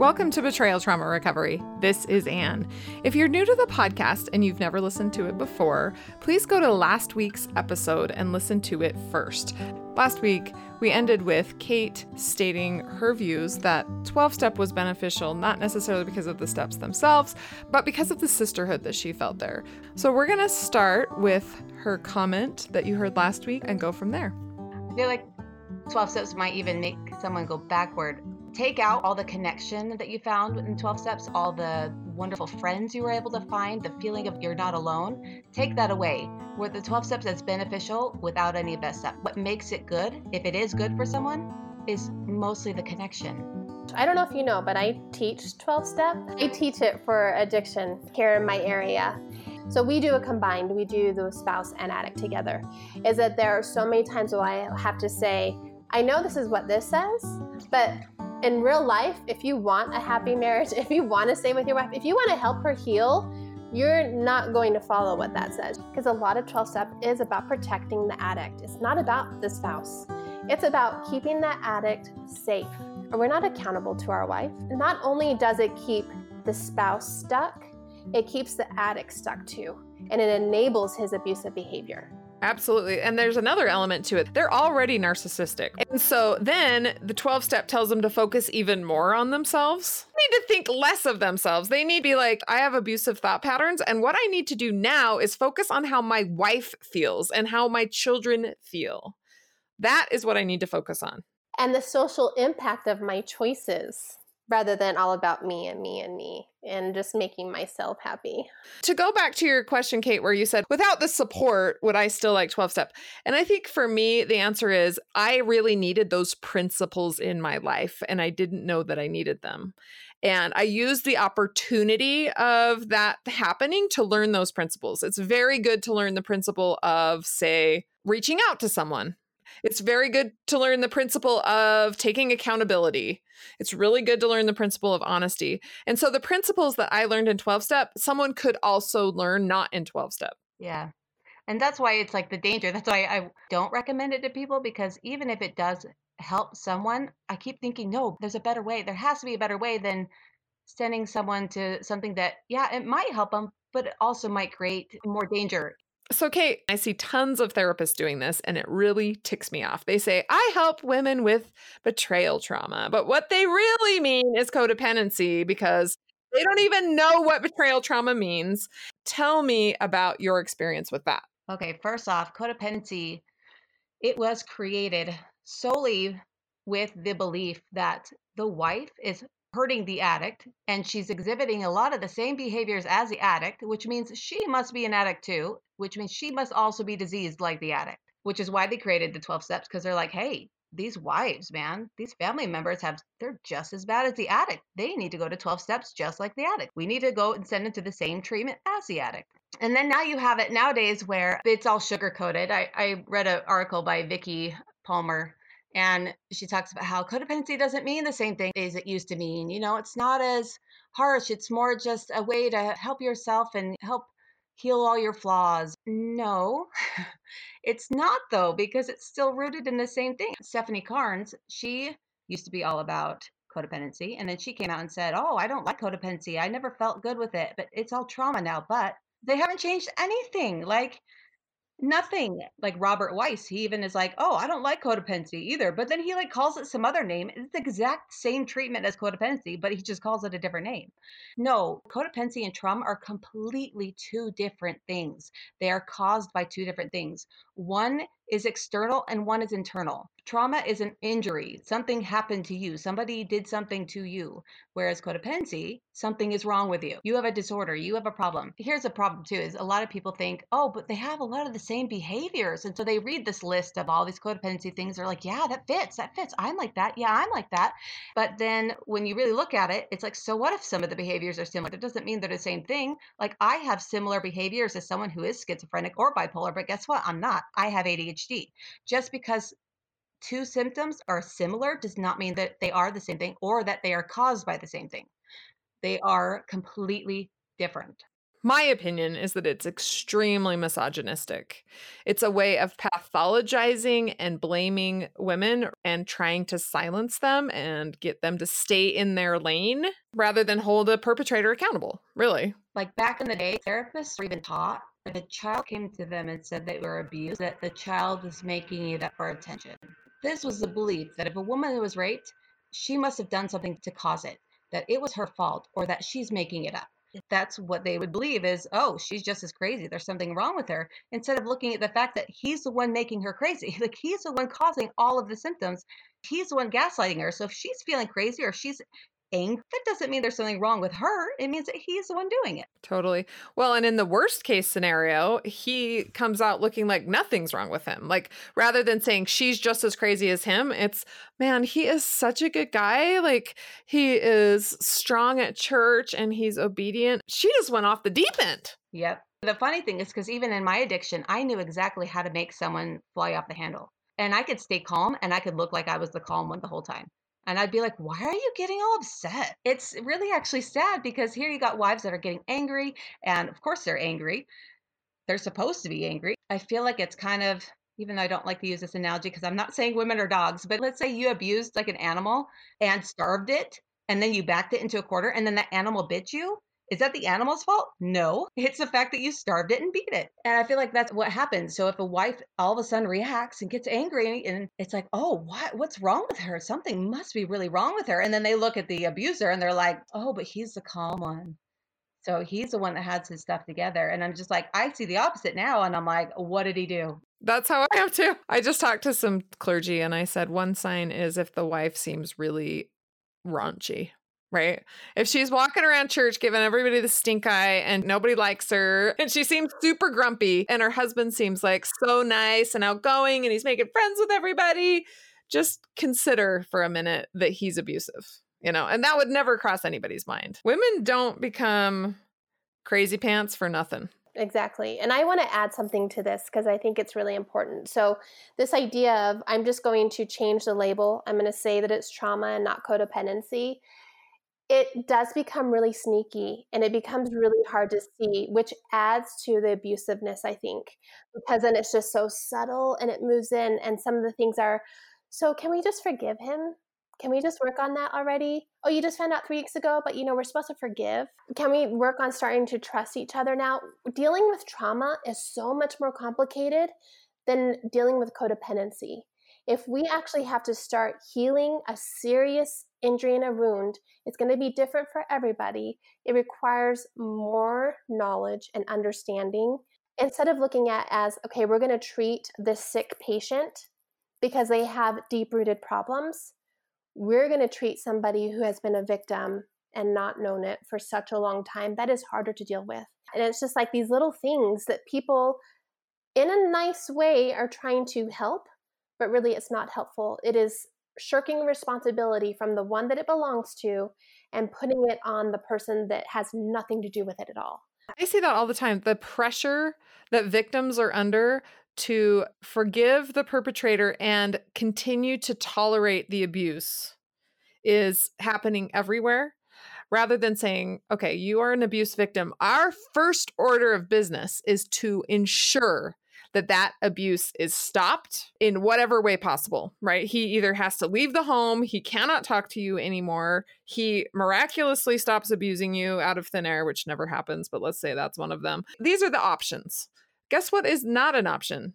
Welcome to Betrayal Trauma Recovery. This is Anne. If you're new to the podcast and you've never listened to it before, please go to last week's episode and listen to it first. Last week, we ended with Kate stating her views that 12-step was beneficial, not necessarily because of the steps themselves, but because of the sisterhood that she felt there. So we're going to start with her comment that you heard last week and go from there. I feel like 12 steps might even make someone go backward. Take out all the connection that you found in 12 steps, all the wonderful friends you were able to find, the feeling of you're not alone. Take that away. Were the 12 steps as beneficial without any of that stuff? What makes it good, if it is good for someone, is mostly the connection. I don't know if you know, but I teach 12 step. I teach it for addiction here in my area. So we do a combined, we do the spouse and addict together. Is that there are so many times where I have to say, I know this is what this says, but in real life, if you want a happy marriage, if you want to stay with your wife, if you want to help her heal, you're not going to follow what that says. Because a lot of 12-step is about protecting the addict. It's not about the spouse. It's about keeping that addict safe. And we're not accountable to our wife. Not only does it keep the spouse stuck, it keeps the addict stuck too. And it enables his abusive behavior. Absolutely. And there's another element to it. They're already narcissistic. And so then the 12 step tells them to focus even more on themselves. They need to think less of themselves. They need to be like, I have abusive thought patterns. And what I need to do now is focus on how my wife feels and how my children feel. That is what I need to focus on. And the social impact of my choices, rather than all about me and me and me and just making myself happy. To go back to your question, Kate, where you said, without the support, would I still like 12-step? And I think for me, the answer is I really needed those principles in my life, and I didn't know that I needed them. And I used the opportunity of that happening to learn those principles. It's very good to learn the principle of, say, reaching out to someone. It's very good to learn the principle of taking accountability. It's really good to learn the principle of honesty. And so the principles that I learned in 12-step, someone could also learn not in 12-step. Yeah. And that's why it's like the danger. That's why I don't recommend it to people, because even if it does help someone, I keep thinking, no, there's a better way. There has to be a better way than sending someone to something that, yeah, it might help them, but it also might create more danger. So Kate, I see tons of therapists doing this, and it really ticks me off. They say, I help women with betrayal trauma, but what they really mean is codependency, because they don't even know what betrayal trauma means. Tell me about your experience with that. Okay, first off, codependency, it was created solely with the belief that the wife is hurting the addict, and she's exhibiting a lot of the same behaviors as the addict, which means she must be an addict too, which means she must also be diseased like the addict, which is why they created the 12 steps, because they're like, hey, these wives, man, these family members they're just as bad as the addict. They need to go to 12 steps just like the addict. We need to go and send them to the same treatment as the addict. And then now you have it nowadays where it's all sugar-coated. I read an article by Vicky Palmer, and she talks about how codependency doesn't mean the same thing as it used to mean. You know, it's not as harsh. It's more just a way to help yourself and help heal all your flaws. No, it's not, though, because it's still rooted in the same thing. Stephanie Carnes, she used to be all about codependency. And then she came out and said, oh, I don't like codependency. I never felt good with it, but it's all trauma now. But they haven't changed anything. Like, nothing. Like Robert Weiss, he even is like, oh, I don't like codependency either. But then he like calls it some other name. It's the exact same treatment as codependency, but he just calls it a different name. No, codependency and trauma are completely two different things. They are caused by two different things. One is external and one is internal. Trauma is an injury. Something happened to you. Somebody did something to you. Whereas codependency, something is wrong with you. You have a disorder. You have a problem. Here's a problem too, is a lot of people think, oh, but they have a lot of the same behaviors. And so they read this list of all these codependency things. They're like, yeah, that fits. I'm like that. Yeah, I'm like that. But then when you really look at it, it's like, so what if some of the behaviors are similar? It doesn't mean they're the same thing. Like I have similar behaviors as someone who is schizophrenic or bipolar, but guess what? I'm not. I have ADHD. Just because two symptoms are similar does not mean that they are the same thing or that they are caused by the same thing. They are completely different. My opinion is that it's extremely misogynistic. It's a way of pathologizing and blaming women and trying to silence them and get them to stay in their lane rather than hold a perpetrator accountable, really. Like back in the day, therapists were even taught if a child came to them and said they were abused, that the child was making it up for attention. This was the belief that if a woman was raped, she must have done something to cause it, that it was her fault or that she's making it up. That's what they would believe is, oh, she's just as crazy. There's something wrong with her. Instead of looking at the fact that he's the one making her crazy, like he's the one causing all of the symptoms. He's the one gaslighting her. So if she's feeling crazy or she's angry, that doesn't mean there's something wrong with her. It means that he's the one doing it. Totally. Well, and in the worst case scenario, he comes out looking like nothing's wrong with him. Like rather than saying she's just as crazy as him, it's, man, he is such a good guy. Like he is strong at church and he's obedient. She just went off the deep end. Yep. The funny thing is because even in my addiction, I knew exactly how to make someone fly off the handle. And I could stay calm and I could look like I was the calm one the whole time. And I'd be like, why are you getting all upset? It's really actually sad because here you got wives that are getting angry. And of course they're angry. They're supposed to be angry. I feel like it's kind of, even though I don't like to use this analogy because I'm not saying women are dogs, but let's say you abused like an animal and starved it. And then you backed it into a quarter and then that animal bit you. Is that the animal's fault? No, it's the fact that you starved it and beat it. And I feel like that's what happens. So if a wife all of a sudden reacts and gets angry and it's like, oh, what's wrong with her? Something must be really wrong with her. And then they look at the abuser and they're like, oh, but he's the calm one. So he's the one that has his stuff together. And I'm just like, I see the opposite now. And I'm like, what did he do? That's how I am too. I just talked to some clergy and I said, one sign is if the wife seems really raunchy. Right? If she's walking around church giving everybody the stink eye and nobody likes her and she seems super grumpy and her husband seems like so nice and outgoing and he's making friends with everybody, just consider for a minute that he's abusive, you know, and that would never cross anybody's mind. Women don't become crazy pants for nothing. Exactly. And I want to add something to this because I think it's really important. So this idea of I'm just going to change the label. I'm going to say that it's trauma and not codependency. It does become really sneaky and it becomes really hard to see, which adds to the abusiveness, I think, because then it's just so subtle and it moves in. And some of the things are, so can we just forgive him? Can we just work on that already? Oh, you just found out 3 weeks ago, but you know, we're supposed to forgive. Can we work on starting to trust each other now? Dealing with trauma is so much more complicated than dealing with codependency. If we actually have to start healing a serious injury and a wound, it's going to be different for everybody. It requires more knowledge and understanding instead of looking at as, okay, we're going to treat this sick patient because they have deep-rooted problems. We're going to treat somebody who has been a victim and not known it for such a long time. That is harder to deal with. And it's just like these little things that people in a nice way are trying to help, but really it's not helpful. It is shirking responsibility from the one that it belongs to and putting it on the person that has nothing to do with it at all. I see that all the time. The pressure that victims are under to forgive the perpetrator and continue to tolerate the abuse is happening everywhere. Rather than saying, okay, you are an abuse victim, our first order of business is to ensure that abuse is stopped in whatever way possible, right? He either has to leave the home, he cannot talk to you anymore, he miraculously stops abusing you out of thin air, which never happens, but let's say that's one of them. These are the options. Guess what is not an option?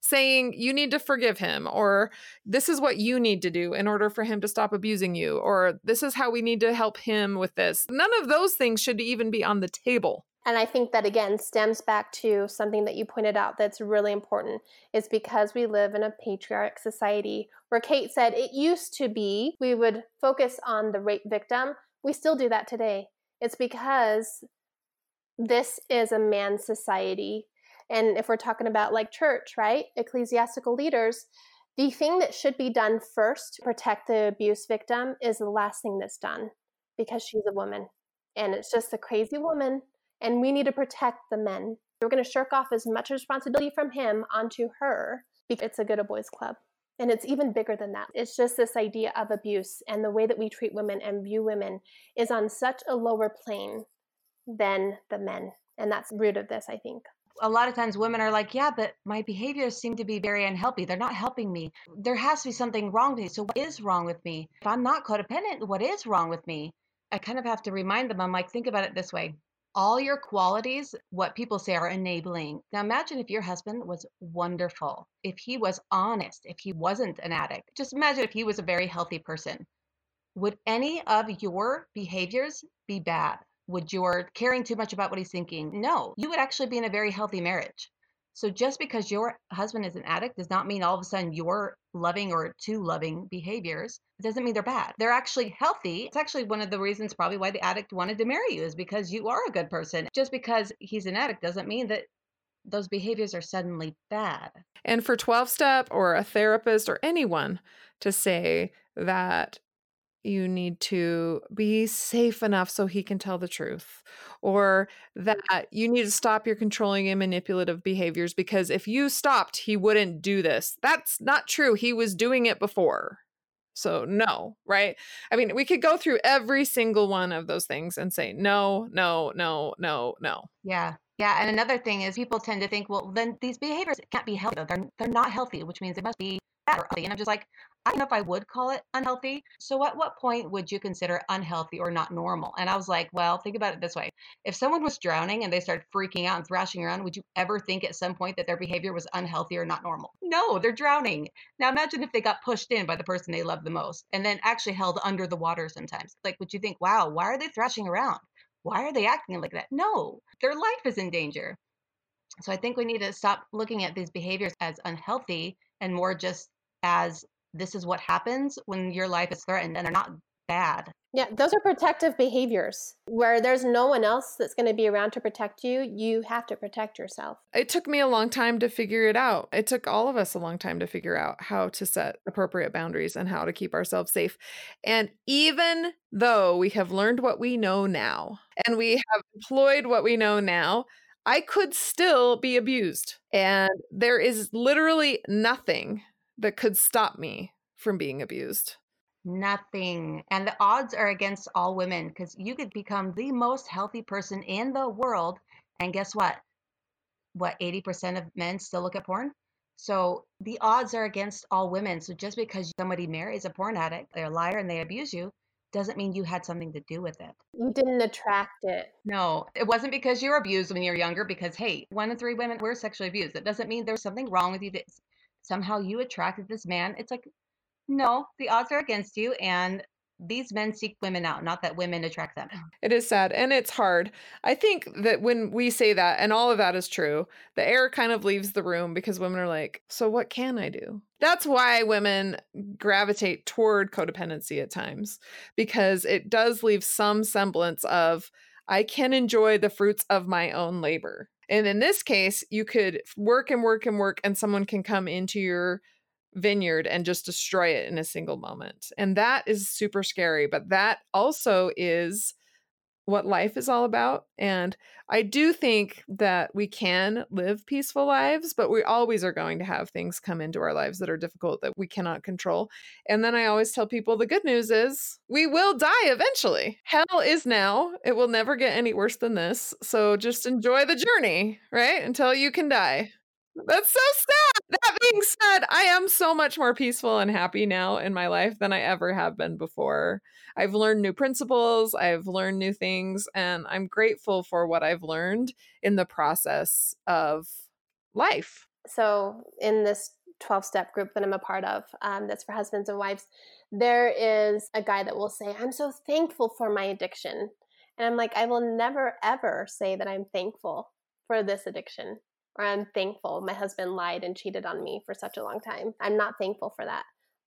Saying you need to forgive him, or this is what you need to do in order for him to stop abusing you, or this is how we need to help him with this. None of those things should even be on the table. And I think that, again, stems back to something that you pointed out that's really important is because we live in a patriarchal society where Kate said it used to be we would focus on the rape victim. We still do that today. It's because this is a man's society. And if we're talking about like church, right, ecclesiastical leaders, the thing that should be done first to protect the abuse victim is the last thing that's done because she's a woman. And it's just a crazy woman. And we need to protect the men. We're going to shirk off as much responsibility from him onto her because it's a good old boys club. And it's even bigger than that. It's just this idea of abuse and the way that we treat women and view women is on such a lower plane than the men. And that's the root of this, I think. A lot of times women are like, yeah, but my behaviors seem to be very unhealthy. They're not helping me. There has to be something wrong with me. So what is wrong with me? If I'm not codependent, what is wrong with me? I kind of have to remind them. I'm like, think about it this way. All your qualities, what people say are enabling. Now imagine if your husband was wonderful, if he was honest, if he wasn't an addict. Just imagine if he was a very healthy person. Would any of your behaviors be bad? Would your caring too much about what he's thinking? No, you would actually be in a very healthy marriage. So just because your husband is an addict does not mean all of a sudden your loving or too loving behaviors, it doesn't mean they're bad. They're actually healthy. It's actually one of the reasons probably why the addict wanted to marry you is because you are a good person. Just because he's an addict doesn't mean that those behaviors are suddenly bad. And for 12-step or a therapist or anyone to say that you need to be safe enough so he can tell the truth, or that you need to stop your controlling and manipulative behaviors because if you stopped, he wouldn't do this. That's not true. He was doing it before. So no, right? I mean, we could go through every single one of those things and say, no, no, no, no, no. Yeah. Yeah. And another thing is people tend to think, well, then these behaviors can't be healthy. They're not healthy, which means it must be bad or ugly. And I'm just like, I don't know if I would call it unhealthy. So at what point would you consider unhealthy or not normal? And I was like, well, think about it this way. If someone was drowning and they started freaking out and thrashing around, would you ever think at some point that their behavior was unhealthy or not normal? No, they're drowning. Now imagine if they got pushed in by the person they love the most and then actually held under the water sometimes. Like, would you think, wow, why are they thrashing around? Why are they acting like that? No, their life is in danger. So I think we need to stop looking at these behaviors as unhealthy and more just as this is what happens when your life is threatened, and they're not bad. Yeah, those are protective behaviors where there's no one else that's going to be around to protect you. You have to protect yourself. It took me a long time to figure it out. It took all of us a long time to figure out how to set appropriate boundaries and how to keep ourselves safe. And even though we have learned what we know now and we have employed what we know now, I could still be abused. And there is literally nothing that could stop me from being abused. Nothing. And the odds are against all women because you could become the most healthy person in the world. And guess what? What, 80% of men still look at porn? So the odds are against all women. So just because somebody marries a porn addict, they're a liar and they abuse you, doesn't mean you had something to do with it. You didn't attract it. No, it wasn't because you were abused when you were younger because, hey, 1 in 3 women were sexually abused. That doesn't mean there's something wrong with you that somehow you attracted this man. It's like, no, the odds are against you. And these men seek women out, not that women attract them. It is sad. And it's hard. I think that when we say that, and all of that is true, the air kind of leaves the room because women are like, so what can I do? That's why women gravitate toward codependency at times, because it does leave some semblance of, I can enjoy the fruits of my own labor. And in this case, you could work and work and work, and someone can come into your vineyard and just destroy it in a single moment. And that is super scary, but that also is what life is all about. And I do think that we can live peaceful lives, but we always are going to have things come into our lives that are difficult that we cannot control. And then I always tell people the good news is we will die eventually. Hell is now. It will never get any worse than this. So just enjoy the journey, right? Until you can die. That's so sad. That being said, I am so much more peaceful and happy now in my life than I ever have been before. I've learned new principles. I've learned new things. And I'm grateful for what I've learned in the process of life. So in this 12-step group that I'm a part of, that's for husbands and wives, there is a guy that will say, I'm so thankful for my addiction. And I'm like, I will never, ever say that I'm thankful for this addiction. Or I'm thankful my husband lied and cheated on me for such a long time. I'm not thankful for that.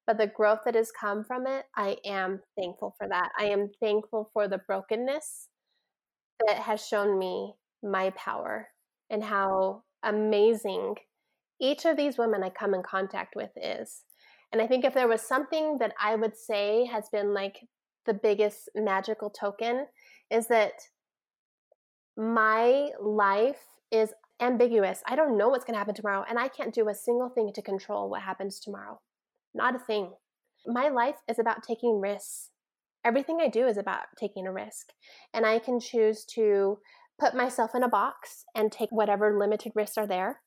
But the growth that has come from it, I am thankful for that. I am thankful for the brokenness that has shown me my power and how amazing each of these women I come in contact with is. And I think if there was something that I would say has been like the biggest magical token is that my life is ambiguous. I don't know what's going to happen tomorrow, and I can't do a single thing to control what happens tomorrow. Not a thing. My life is about taking risks. Everything I do is about taking a risk, and I can choose to put myself in a box and take whatever limited risks are there,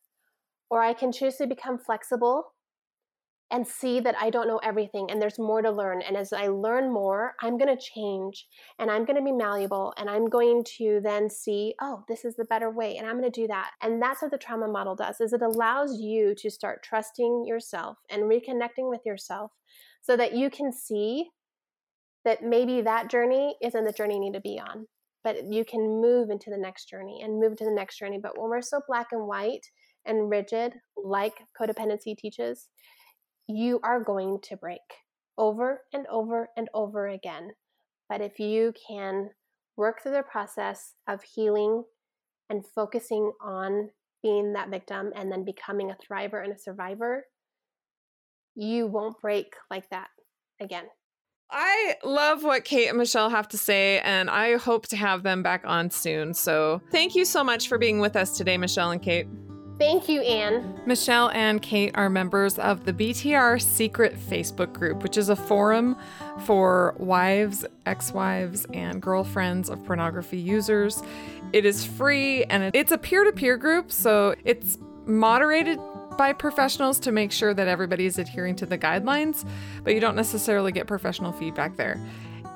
or I can choose to become flexible and see that I don't know everything and there's more to learn. And as I learn more, I'm going to change and I'm going to be malleable and I'm going to then see, oh, this is the better way and I'm going to do that. And that's what the trauma model does, is it allows you to start trusting yourself and reconnecting with yourself so that you can see that maybe that journey isn't the journey you need to be on, but you can move into the next journey and move to the next journey. But when we're so black and white and rigid, like codependency teaches, you are going to break over and over and over again. But if you can work through the process of healing and focusing on being that victim and then becoming a thriver and a survivor, you won't break like that again. I love what Kate and Michelle have to say, and I hope to have them back on soon. So thank you so much for being with us today, Michelle and Kate. Thank you, Anne. Michelle and Kate are members of the BTR Secret Facebook group, which is a forum for wives, ex-wives, and girlfriends of pornography users. It is free, and it's a peer-to-peer group, so it's moderated by professionals to make sure that everybody is adhering to the guidelines, but you don't necessarily get professional feedback there.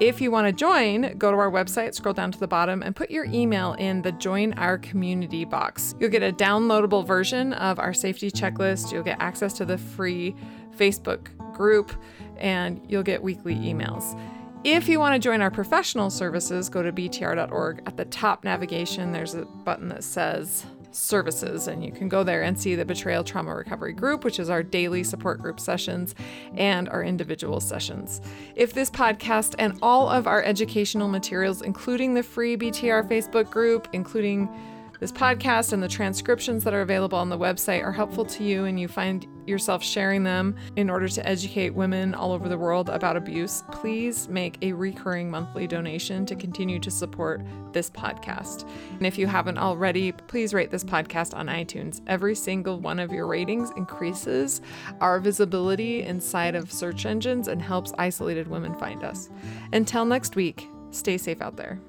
If you want to join, go to our website, scroll down to the bottom, and put your email in the Join Our Community box. You'll get a downloadable version of our safety checklist. You'll get access to the free Facebook group, and you'll get weekly emails. If you want to join our professional services, go to btr.org. At the top navigation, there's a button that says Services, and you can go there and see the Betrayal Trauma Recovery Group, which is our daily support group sessions and our individual sessions. If this podcast and all of our educational materials, including the free BTR Facebook group, including this podcast and the transcriptions that are available on the website, are helpful to you and you find yourself sharing them in order to educate women all over the world about abuse, please make a recurring monthly donation to continue to support this podcast. And if you haven't already, please rate this podcast on iTunes. Every single one of your ratings increases our visibility inside of search engines and helps isolated women find us. Until next week, stay safe out there.